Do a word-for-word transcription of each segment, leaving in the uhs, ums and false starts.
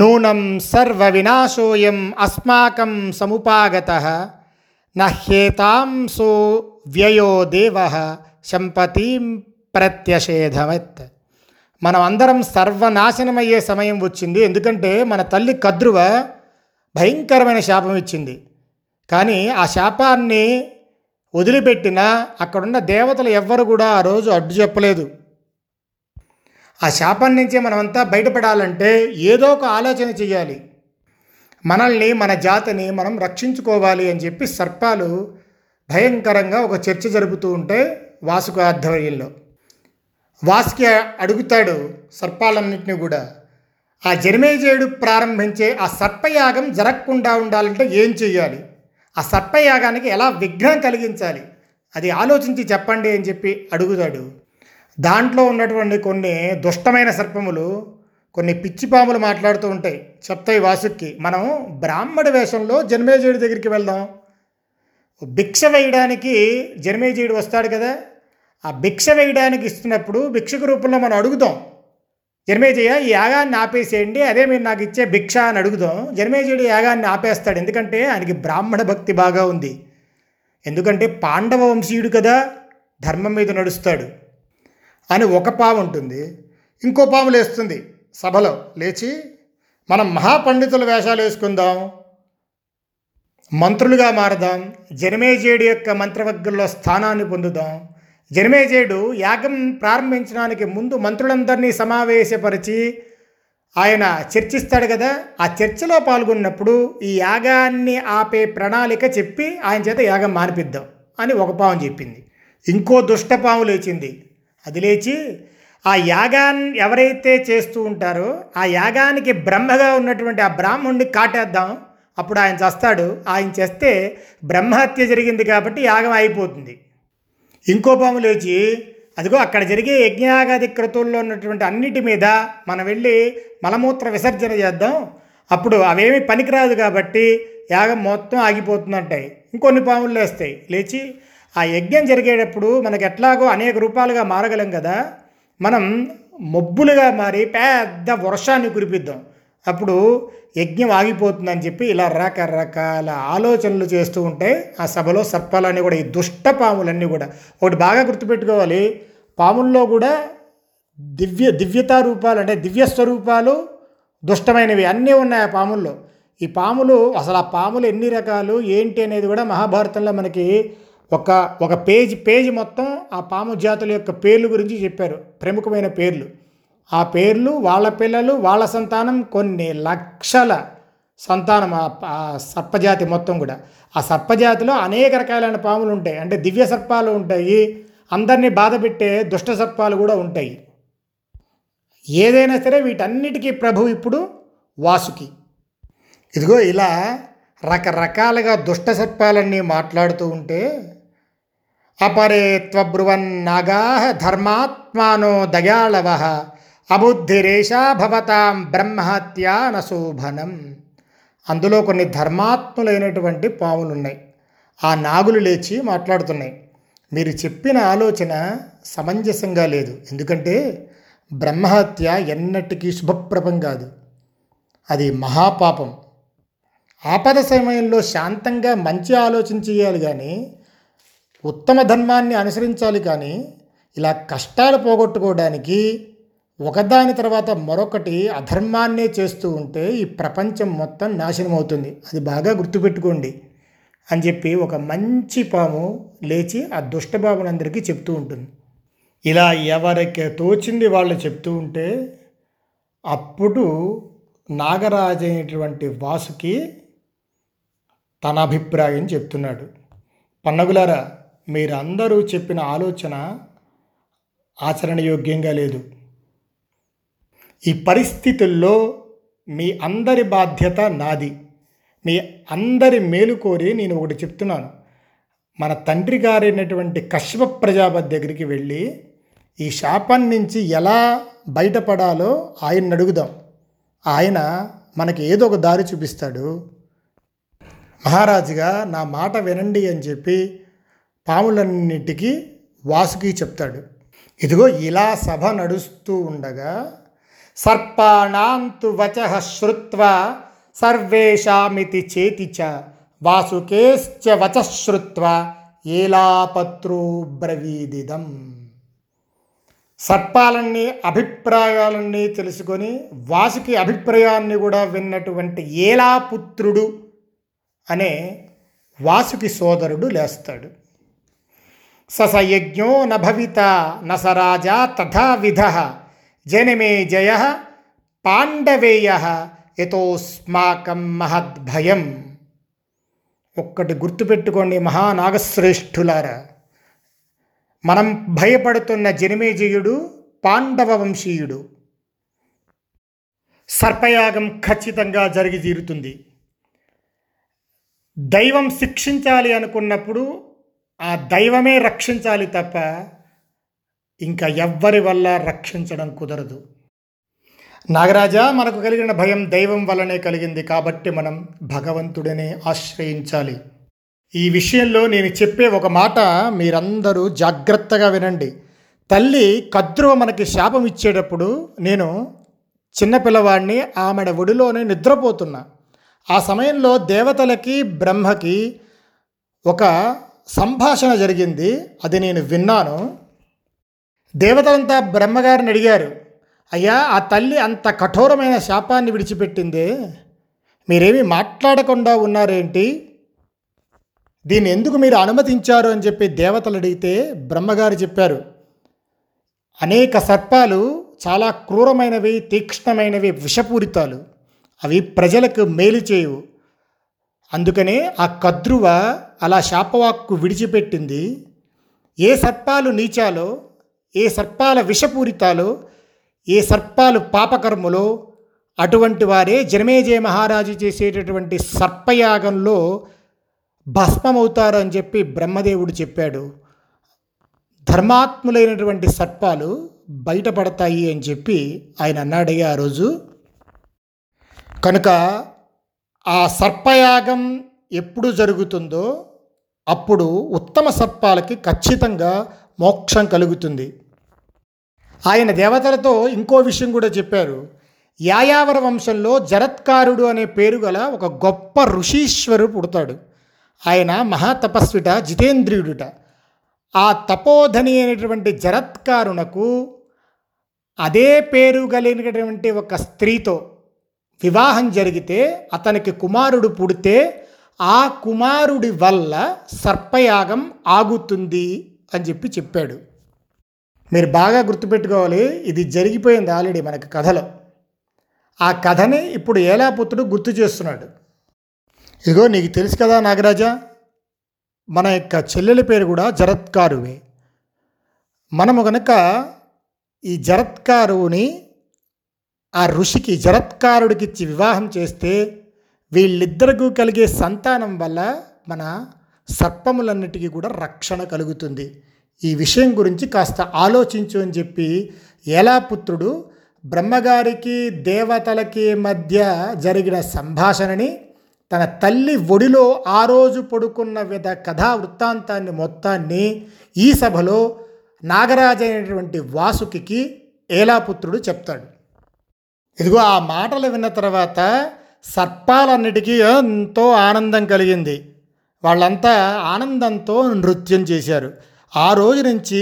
నూనం సర్వ వినాశోయం అస్మాకం సముపాగతః నహ్యేతాం సో వ్యయో దేవః శంపతీం ప్రత్యషేధవత్. మనం అందరం సర్వనాశనమయ్యే సమయం వచ్చింది. ఎందుకంటే మన తల్లి కద్రువ భయంకరమైన శాపం ఇచ్చింది. కానీ ఆ శాపాన్ని వదిలిపెట్టినా అక్కడున్న దేవతలు ఎవ్వరు కూడా ఆ రోజు అడ్డు చెప్పలేదు. ఆ శాపం నుంచే మనమంతా బయటపడాలంటే ఏదో ఒక ఆలోచన చేయాలి, మనల్ని మన జాతిని మనం రక్షించుకోవాలి అని చెప్పి సర్పాలు భయంకరంగా ఒక చర్చ జరుపుతూ ఉంటే వాసుకి ఆధ్వర్యంలో వాసుకి అడుగుతాడు సర్పాలన్నింటినీ కూడా, ఆ జనమేజయుడు ప్రారంభించే ఆ సర్పయాగం జరగకుండా ఉండాలంటే ఏం చేయాలి, ఆ సర్పయాగానికి ఎలా విఘ్నం కలిగించాలి, అది ఆలోచించి చెప్పండి అని చెప్పి అడుగుతాడు. దాంట్లో ఉన్నటువంటి కొన్ని దుష్టమైన సర్పములు, కొన్ని పిచ్చిపాములు మాట్లాడుతూ ఉంటాయి, చెప్తాయి వాసుకి, మనం బ్రాహ్మణ వేషంలో జనమేజయుడి దగ్గరికి వెళ్దాం, భిక్ష వేయడానికి జనమేజయుడు వస్తాడు కదా, ఆ భిక్ష వేయడానికి ఇస్తున్నప్పుడు భిక్షకు రూపంలో మనం అడుగుదాం, జనమేజయ ఈ యాగాన్ని ఆపేసేయండి, అదే మీరు నాకు ఇచ్చే భిక్ష అని అడుగుదాం. జనమేజయుడు యాగాన్ని ఆపేస్తాడు, ఎందుకంటే ఆయనకి బ్రాహ్మణ భక్తి బాగా ఉంది, ఎందుకంటే పాండవ వంశీయుడు కదా, ధర్మం మీద నడుస్తాడు అని ఒక పాము ఉంటుంది. ఇంకో పాము లేస్తుంది సభలో, లేచి మనం మహాపండితుల వేషాలు వేసుకుందాం, మంత్రులుగా మారదాం, జనమేజయుడి యొక్క మంత్రవర్గంలో స్థానాన్ని పొందుదాం, జనమేజయుడు యాగం ప్రారంభించడానికి ముందు మంత్రులందరినీ సమావేశపరిచి ఆయన చర్చిస్తాడు కదా, ఆ చర్చలో పాల్గొన్నప్పుడు ఈ యాగాన్ని ఆపే ప్రణాళిక చెప్పి ఆయన చేత యాగం మానిపిద్దాం అని ఒక పాము చెప్పింది. ఇంకో దుష్టపాము లేచింది, అది లేచి ఆ యాగాన్ని ఎవరైతే చేస్తూ ఉంటారో ఆ యాగానికి బ్రహ్మగా ఉన్నటువంటి ఆ బ్రాహ్మణ్ణి కాటేద్దాం, అప్పుడు ఆయన చేస్తాడు, ఆయన చేస్తే బ్రహ్మహత్య జరిగింది కాబట్టి యాగం అయిపోతుంది. ఇంకో పాము లేచి, అదిగో అక్కడ జరిగే యజ్ఞయాగాది క్రతువుల్లో ఉన్నటువంటి అన్నిటి మీద మనం వెళ్ళి మలమూత్ర విసర్జన చేద్దాం, అప్పుడు అవేమీ పనికిరాదు కాబట్టి యాగం మొత్తం ఆగిపోతుందంటాయి. ఇంకొన్ని పాములు లేస్తాయి, లేచి ఆ యజ్ఞం జరిగేటప్పుడు మనకు ఎట్లాగో అనేక రూపాలుగా మారగలం కదా, మనం మబ్బులుగా మారి పెద్ద వర్షాన్ని కురిపిద్దాం, అప్పుడు యజ్ఞం ఆగిపోతుందని చెప్పి ఇలా రకరకాల ఆలోచనలు చేస్తూ ఉంటే ఆ సభలో సర్పాలన్నీ కూడా, ఈ దుష్ట పాములన్నీ కూడా. ఒకటి బాగా గుర్తుపెట్టుకోవాలి, పాముల్లో కూడా దివ్య దివ్యతా రూపాలు అంటే దివ్య స్వరూపాలు దుష్టమైనవి అన్నీ ఉన్నాయి ఆ పాముల్లో. ఈ పాములు అసలు ఆ పాములు ఎన్ని రకాలు ఏంటి అనేది కూడా మహాభారతంలో మనకి ఒక ఒక పేజీ పేజీ మొత్తం ఆ పాము జాతుల యొక్క పేర్లు గురించి చెప్పారు, ప్రముఖమైన పేర్లు. ఆ పేర్లు, వాళ్ళ పిల్లలు, వాళ్ళ సంతానం, కొన్ని లక్షల సంతానం ఆ సర్పజాతి మొత్తం కూడా. ఆ సర్పజాతిలో అనేక రకాలైన పాములు ఉంటాయి, అంటే దివ్య సర్పాలు ఉంటాయి, అందరినీ బాధ పెట్టే దుష్ట సర్పాలు కూడా ఉంటాయి. ఏదైనా సరే వీటన్నిటికీ ప్రభు ఇప్పుడు వాసుకి. ఇదిగో ఇలా రకరకాలుగా దుష్ట సర్పాలన్నీ మాట్లాడుతూ ఉంటే, అపరే త్వబ్రువన్ నాగా ధర్మాత్మానో దయాళవః అబుద్ధిరేషా భవతాం బ్రహ్మహత్యా నశోభనం. అందులో కొన్ని ధర్మాత్ములైనటువంటి పాములు ఉన్నాయి, ఆ నాగులు లేచి మాట్లాడుతున్నాయి, మీరు చెప్పిన ఆలోచన సమంజసంగా లేదు, ఎందుకంటే బ్రహ్మహత్య ఎన్నటికీ శుభప్రభం కాదు, అది మహాపాపం. ఆపద సమయంలో శాంతంగా మంచి ఆలోచన చేయాలి, కానీ ఉత్తమ ధర్మాన్ని అనుసరించాలి, కానీ ఇలా కష్టాలు పోగొట్టుకోవడానికి ఒకదాని తర్వాత మరొకటి అధర్మాన్నే చేస్తూ ఉంటే ఈ ప్రపంచం మొత్తం నాశనం అవుతుంది, అది బాగా గుర్తుపెట్టుకోండి అని చెప్పి ఒక మంచి పాము లేచి ఆ దుష్టపాములందరికీ చెప్తూ ఉంటుంది. ఇలా ఎవరికి తోచింది వాళ్ళు చెప్తూ ఉంటే అప్పుడు నాగరాజు అయినటువంటి వాసుకి తన అభిప్రాయం చెప్తున్నాడు. పన్నగులారా, మీరందరూ చెప్పిన ఆలోచన ఆచరణయోగ్యంగా లేదు. ఈ పరిస్థితుల్లో మీ అందరి బాధ్యత నాది, మీ అందరి మేలు కోరి నేను ఒకటి చెప్తున్నాను, మన తండ్రి గారైనటువంటి కశ్యప ప్రజాపతి దగ్గరికి వెళ్ళి ఈ శాపం నుంచి ఎలా బయటపడాలో ఆయన్ని అడుగుదాం, ఆయన మనకి ఏదో ఒక దారి చూపిస్తాడు. మహారాజుగా నా మాట వినండి అని చెప్పి పాములన్నిటికీ వాసుకి చెప్తాడు. ఇదిగో ఇలా సభ నడుస్తూ ఉండగా సర్పాణాంతు వచః శ్రుత్వా సర్వేషామితి చేతి చ వాసుకేశ్చ వచః శ్రుత్వా ఏలాపత్రో బ్రవీదిదం. సర్పాలన్నీ అభిప్రాయాలన్నీ తెలుసుకొని వాసుకి అభిప్రాయాన్ని కూడా విన్నటువంటి ఏలాపుత్రుడు అనే వాసుకి సోదరుడు లేస్తాడు. సస యజ్ఞో నభవిత నసరాజా తథావిధ జనమే జయ పాండవేయ యతోస్మాకం మహద్భయం. ఒక్కటి గుర్తుపెట్టుకోండి మహానాగశ్రేష్ఠులారా, మనం భయపడుతున్న జనమేజయుడు పాండవ వంశీయుడు. సర్పయాగం ఖచ్చితంగా జరిగి తీరుతుంది. దైవం శిక్షించాలి అనుకున్నప్పుడు ఆ దైవమే రక్షించాలి తప్ప ఇంకా ఎవ్వరి వల్ల రక్షించడం కుదరదు. నాగరాజా, మనకు కలిగిన భయం దైవం వల్లనే కలిగింది కాబట్టి మనం భగవంతుడినే ఆశ్రయించాలి. ఈ విషయంలో నేను చెప్పే ఒక మాట మీరందరూ జాగ్రత్తగా వినండి. తల్లి కద్రువ మనకి శాపం ఇచ్చేటప్పుడు నేను చిన్నపిల్లవాడిని ఆమెడ ఒడిలోనే నిద్రపోతున్నా. ఆ సమయంలో దేవతలకి బ్రహ్మకి ఒక సంభాషణ జరిగింది, అది నేను విన్నాను. దేవతలంతా బ్రహ్మగారిని అడిగారు, అయ్యా ఆ తల్లి అంత కఠోరమైన శాపాన్ని విడిచిపెట్టింది, మీరేమీ మాట్లాడకుండా ఉన్నారేంటి, దీన్ని ఎందుకు మీరు అనుమతించారు అని చెప్పి దేవతలు అడిగితే బ్రహ్మగారు చెప్పారు, అనేక సర్పాలు చాలా క్రూరమైనవి, తీక్ష్ణమైనవి, విషపూరితాలు, అవి ప్రజలకు మేలు చేయవు. అందుకనే ఆ కద్రువ అలా శాపవాక్కు విడిచిపెట్టింది. ఏ సర్పాలు నీచాలో, ఏ సర్పాల విషపూరితాలో, ఏ సర్పాలు పాపకర్మలో అటువంటి వారే జనమేజయ మహారాజు చేసేటటువంటి సర్పయాగంలో భస్మమవుతారు అని చెప్పి బ్రహ్మదేవుడు చెప్పాడు. ధర్మాత్ములైనటువంటి సర్పాలు బయటపడతాయి అని చెప్పి ఆయన అన్నాడయ్యా ఆ రోజు. కనుక ఆ సర్పయాగం ఎప్పుడు జరుగుతుందో అప్పుడు ఉత్తమ సర్పాలకి ఖచ్చితంగా మోక్షం కలుగుతుంది. ఆయన దేవతలతో ఇంకో విషయం కూడా చెప్పారు. యాయావర వంశంలో జరత్కారుడు అనే పేరు గల ఒక గొప్ప ఋషీశ్వరుడు పుడతాడు. ఆయన మహాతపస్విట, జితేంద్రియుడుట. ఆ తపోధని అయినటువంటి జరత్కారునకు అదే పేరు కలిగినటువంటి ఒక స్త్రీతో వివాహం జరిగితే అతనికి కుమారుడు పుడితే ఆ కుమారుడి వల్ల సర్పయాగం ఆగుతుంది అని చెప్పి చెప్పాడు. మీరు బాగా గుర్తుపెట్టుకోవాలి, ఇది జరిగిపోయింది ఆల్రెడీ మనకి కథలో. ఆ కథని ఇప్పుడు ఏలాపుత్రుడు గుర్తు చేస్తున్నాడు. ఇగో నీకు తెలుసు కదా నాగరాజా, మన యొక్క చెల్లెల పేరు కూడా జరత్కారువే. మనము కనుక ఈ జరత్కారుని ఆ ఋషికి జరత్కారుడికి ఇచ్చి వివాహం చేస్తే వీళ్ళిద్దరికీ కలిగే సంతానం వల్ల మన సర్పములన్నిటికీ కూడా రక్షణ కలుగుతుంది. ఈ విషయం గురించి కాస్త ఆలోచించు అని చెప్పి ఏలాపుత్రుడు బ్రహ్మగారికి దేవతలకి మధ్య జరిగిన సంభాషణని, తన తల్లి ఒడిలో ఆ రోజు పడుకున్న విధ కథా వృత్తాంతాన్ని మొత్తాన్ని ఈ సభలో నాగరాజు అయినటువంటి వాసుకి ఏలాపుత్రుడు చెప్తాడు. ఇదిగో ఆ మాటలు విన్న తర్వాత సర్పాలన్నిటికీ ఎంతో ఆనందం కలిగింది. వాళ్ళంతా ఆనందంతో నృత్యం చేశారు. ఆ రోజు నుంచి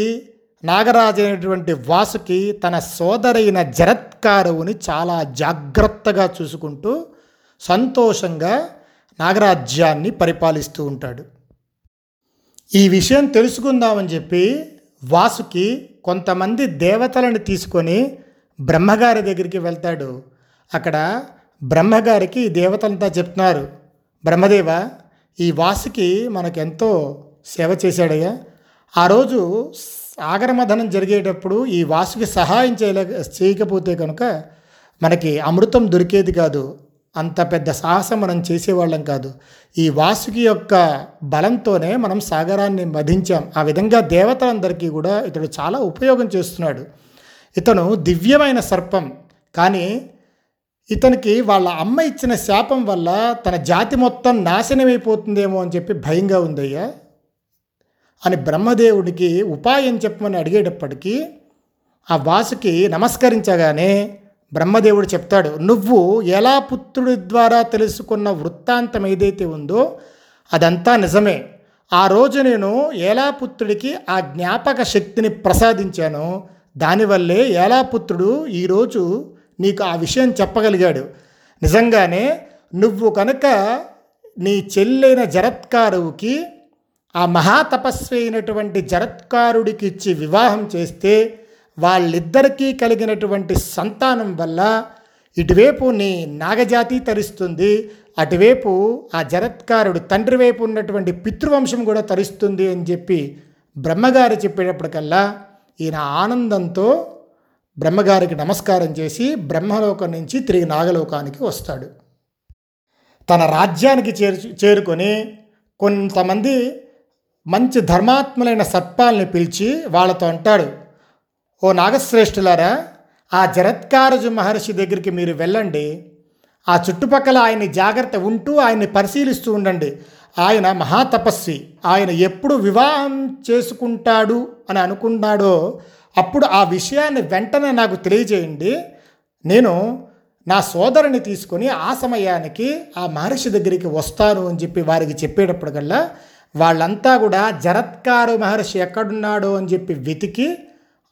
నాగరాజు అయినటువంటి వాసుకి తన సోదరైన జరత్కారువుని చాలా జాగ్రత్తగా చూసుకుంటూ సంతోషంగా నాగరాజ్యాన్ని పరిపాలిస్తూ ఉంటాడు. ఈ విషయం తెలుసుకుందామని చెప్పి వాసుకి కొంతమంది దేవతలను తీసుకొని బ్రహ్మగారి దగ్గరికి వెళ్తాడు. అక్కడ బ్రహ్మగారికి దేవతలంతా చెప్తున్నారు, బ్రహ్మదేవ ఈ వాసుకి మనకెంతో సేవ చేశాడయ్యా, ఆ రోజు సాగరమథనం జరిగేటప్పుడు ఈ వాసుకి సహాయం చేయలే చేయకపోతే కనుక మనకి అమృతం దొరికేది కాదు, అంత పెద్ద సాహసం మనం చేసేవాళ్ళం కాదు, ఈ వాసుకి యొక్క బలంతోనే మనం సాగరాన్ని మధించాం. ఆ విధంగా దేవతలందరికీ కూడా ఇతడు చాలా ఉపయోగం చేస్తున్నాడు. ఇతను దివ్యమైన సర్పం, కానీ ఇతనికి వాళ్ళ అమ్మ ఇచ్చిన శాపం వల్ల తన జాతి మొత్తం నాశనమైపోతుందేమో అని చెప్పి భయంగా ఉందయ్యా అని బ్రహ్మదేవుడికి ఉపాయం చెప్పమని అడిగేటప్పటికీ ఆ వాసుకి నమస్కరించగానే బ్రహ్మదేవుడు చెప్తాడు, నువ్వు ఎలా పుత్రుడి ద్వారా తెలుసుకున్న వృత్తాంతం ఏదైతే ఉందో అదంతా నిజమే. ఆ రోజు నేను ఏలాపుత్రుడికి ఆ జ్ఞాపక శక్తిని ప్రసాదించాను, దానివల్లే ఏలాపుత్రుడు ఈరోజు నీకు ఆ విషయం చెప్పగలిగాడు. నిజంగానే నువ్వు కనుక నీ చెల్లైన జరత్కారువుకి ఆ మహాతపస్వి అయినటువంటి జరత్కారుడికి ఇచ్చి వివాహం చేస్తే వాళ్ళిద్దరికీ కలిగినటువంటి సంతానం వల్ల ఇటువైపు నీ నాగజాతి తరిస్తుంది, అటువైపు ఆ జరత్కారుడు తండ్రి వైపు ఉన్నటువంటి పితృవంశం కూడా తరిస్తుంది అని చెప్పి బ్రహ్మగారు చెప్పేటప్పటికల్లా ఈయన ఆనందంతో బ్రహ్మగారికి నమస్కారం చేసి బ్రహ్మలోకం నుంచి తిరిగి నాగలోకానికి వస్తాడు. తన రాజ్యానికి చేర్చు చేరుకొని కొంతమంది మంచి ధర్మాత్ములైన సర్పాలని పిలిచి వాళ్ళతో అంటాడు, ఓ నాగశ్రేష్ఠులారా, ఆ జరత్కారుజు మహర్షి దగ్గరికి మీరు వెళ్ళండి, ఆ చుట్టుపక్కల ఆయన్ని జాగ్రత్త ఉంటూ ఆయన్ని పరిశీలిస్తూ ఉండండి. ఆయన మహాతపస్వి, ఆయన ఎప్పుడు వివాహం చేసుకుంటాడు అని అనుకున్నాడో అప్పుడు ఆ విషయాన్ని వెంటనే నాకు తెలియజేయండి. నేను నా సోదరుని తీసుకొని ఆ సమయానికి ఆ మహర్షి దగ్గరికి వస్తాను అని చెప్పి వారికి చెప్పేటప్పటికల్లా వాళ్ళంతా కూడా జరత్కారు మహర్షి ఎక్కడున్నాడో అని చెప్పి వెతికి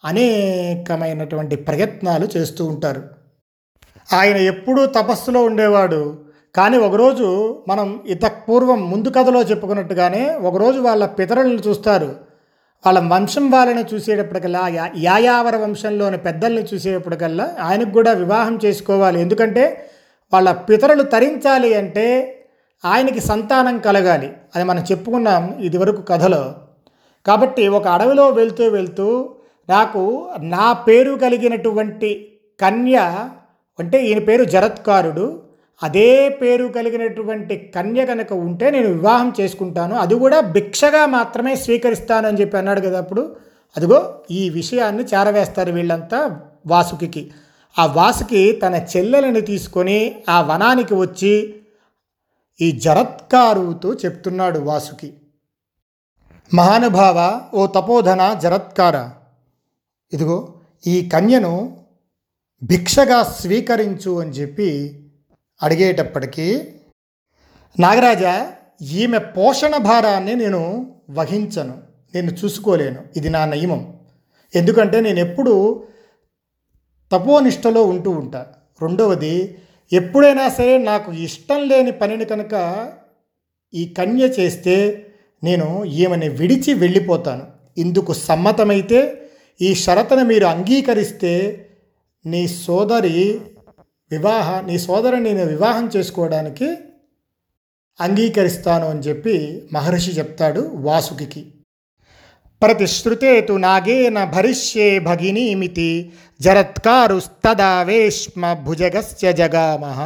అనేకమైనటువంటి ప్రయత్నాలు చేస్తూ ఉంటారు. ఆయన ఎప్పుడూ తపస్సులో ఉండేవాడు, కానీ ఒకరోజు మనం ఇంతకు పూర్వం ముందు కథలో చెప్పుకున్నట్టుగానే ఒకరోజు వాళ్ళ పితరులను చూస్తారు. వాళ్ళ వంశం వాళ్ళని చూసేటప్పటికల్లా యా యాయావర వంశంలోని పెద్దల్ని చూసేటప్పటికల్లా ఆయనకు కూడా వివాహం చేసుకోవాలి, ఎందుకంటే వాళ్ళ పితరులు తరించాలి అంటే ఆయనకి సంతానం కలగాలి, అది మనం చెప్పుకున్నాం ఇదివరకు కథలో. కాబట్టి ఒక అడవిలో వెళ్తూ వెళ్తూ నాకు నా పేరు కలిగినటువంటి కన్య, అంటే ఈయన పేరు జరత్కారుడు, అదే పేరు కలిగినటువంటి కన్య కనుక ఉంటే నేను వివాహం చేసుకుంటాను, అది కూడా భిక్షగా మాత్రమే స్వీకరిస్తాను అని చెప్పి అన్నాడు కదా. అప్పుడు అదిగో ఈ విషయాన్ని చేరవేస్తారు వీళ్ళంతా వాసుకి. ఆ వాసుకి తన చెల్లెలని తీసుకొని ఆ వనానికి వచ్చి ఈ జరత్కారుతో చెప్తున్నాడు వాసుకి, మహానుభావ ఓ తపోధన జరత్కార, ఇదిగో ఈ కన్యను భిక్షగా స్వీకరించు అని చెప్పి అడిగేటప్పటికీ, నాగరాజా ఈమె పోషణ భారాన్ని నేను వహించను, నేను చూసుకోలేను, ఇది నా నియమం. ఎందుకంటే నేను ఎప్పుడూ తపోనిష్టలో ఉంటూ ఉంటా. రెండవది, ఎప్పుడైనా సరే నాకు ఇష్టం లేని పనిని కనుక ఈ కన్య చేస్తే నేను ఈమెని విడిచి వెళ్ళిపోతాను. ఇందుకు సమ్మతమైతే, ఈ షరతును మీరు అంగీకరిస్తే నీ సోదరి వివాహ నీ సోదరుని నేను వివాహం చేసుకోవడానికి అంగీకరిస్తాను అని చెప్పి మహర్షి చెప్తాడు వాసుకి. ప్రతిశ్రుతే తు నాగేన భరిష్యే భగినీమితి జరత్కారుస్తదా వేష్మ భుజగస్య జగామహ.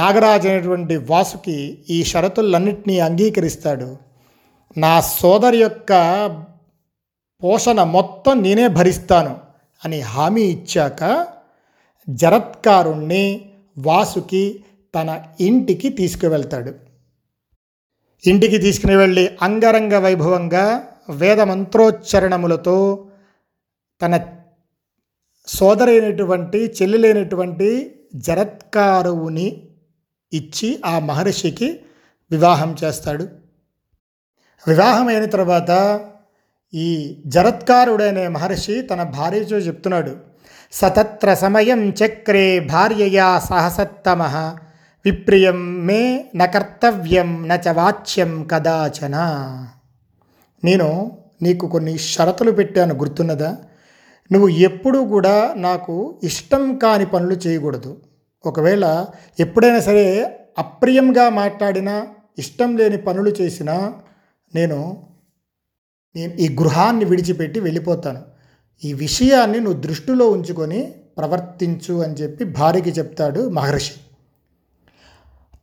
నాగరాజు అనేటువంటి వాసుకి ఈ షరతులన్నింటినీ అంగీకరిస్తాడు. నా సోదరి యొక్క పోషణ మొత్తం నేనే భరిస్తాను అని హామీ ఇచ్చాక జరత్కారుణ్ణి వాసుకి తన ఇంటికి తీసుకువెళ్తాడు. ఇంటికి తీసుకుని వెళ్ళి అంగరంగ వైభవంగా వేదమంత్రోచ్చరణములతో తన సోదరైనటువంటి చెల్లెలైనటువంటి జరత్కారువుని ఇచ్చి ఆ మహర్షికి వివాహం చేస్తాడు. వివాహమైన తర్వాత ఈ జరత్కారుడనే మహర్షి తన భార్యతో చెప్తున్నాడు, సతత్ర సమయం చక్రే భార్యయా సహసత్తమ విప్రియం మే నకర్తవ్యం నచవాచ్యం కదాచన. నేను నీకు కొన్ని షరతులు పెట్టాను గుర్తున్నదా? నువ్వు ఎప్పుడూ కూడా నాకు ఇష్టం కాని పనులు చేయకూడదు. ఒకవేళ ఎప్పుడైనా సరే అప్రియంగా మాట్లాడినా ఇష్టం లేని పనులు చేసినా నేను నేను ఈ గృహాన్ని విడిచిపెట్టి వెళ్ళిపోతాను. ఈ విషయాన్ని నువ్వు దృష్టిలో ఉంచుకొని ప్రవర్తించు అని చెప్పి భార్యకి చెప్తాడు మహర్షి.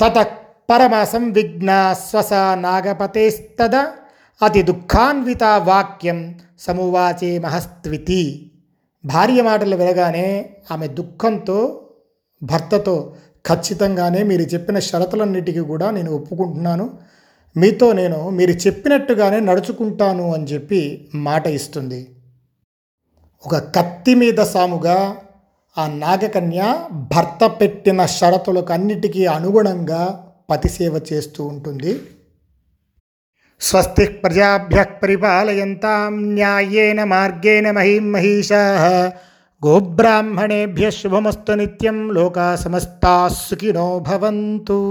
తత పరమ సంవిఘ్న స్వస నాగపతేస్తద అతి దుఃఖాన్విత వాక్యం సమువాచే మహస్త్వితి. భార్య మాటలు వినగానే ఆమె దుఃఖంతో భర్తతో, ఖచ్చితంగానే మీరు చెప్పిన షరతులన్నిటికీ కూడా నేను ఒప్పుకుంటున్నాను, మీతో నేను మీరు చెప్పినట్టుగానే నడుచుకుంటాను అని చెప్పి మాట ఇస్తుంది. ఒక కత్తి మీద సాముగా ఆ నాగకన్య భర్త పెట్టిన షరతులకు అన్నిటికీ అనుగుణంగా పతిసేవ చేస్తూ ఉంటుంది. స్వస్తి ప్రజాభ్య పరిపాలయంతాం న్యాయేన మార్గేణ మహీం మహిషాః గోబ్రాహ్మణేభ్య శుభమస్తు నిత్యం లోకా సమస్తా సుఖినో భవంతు.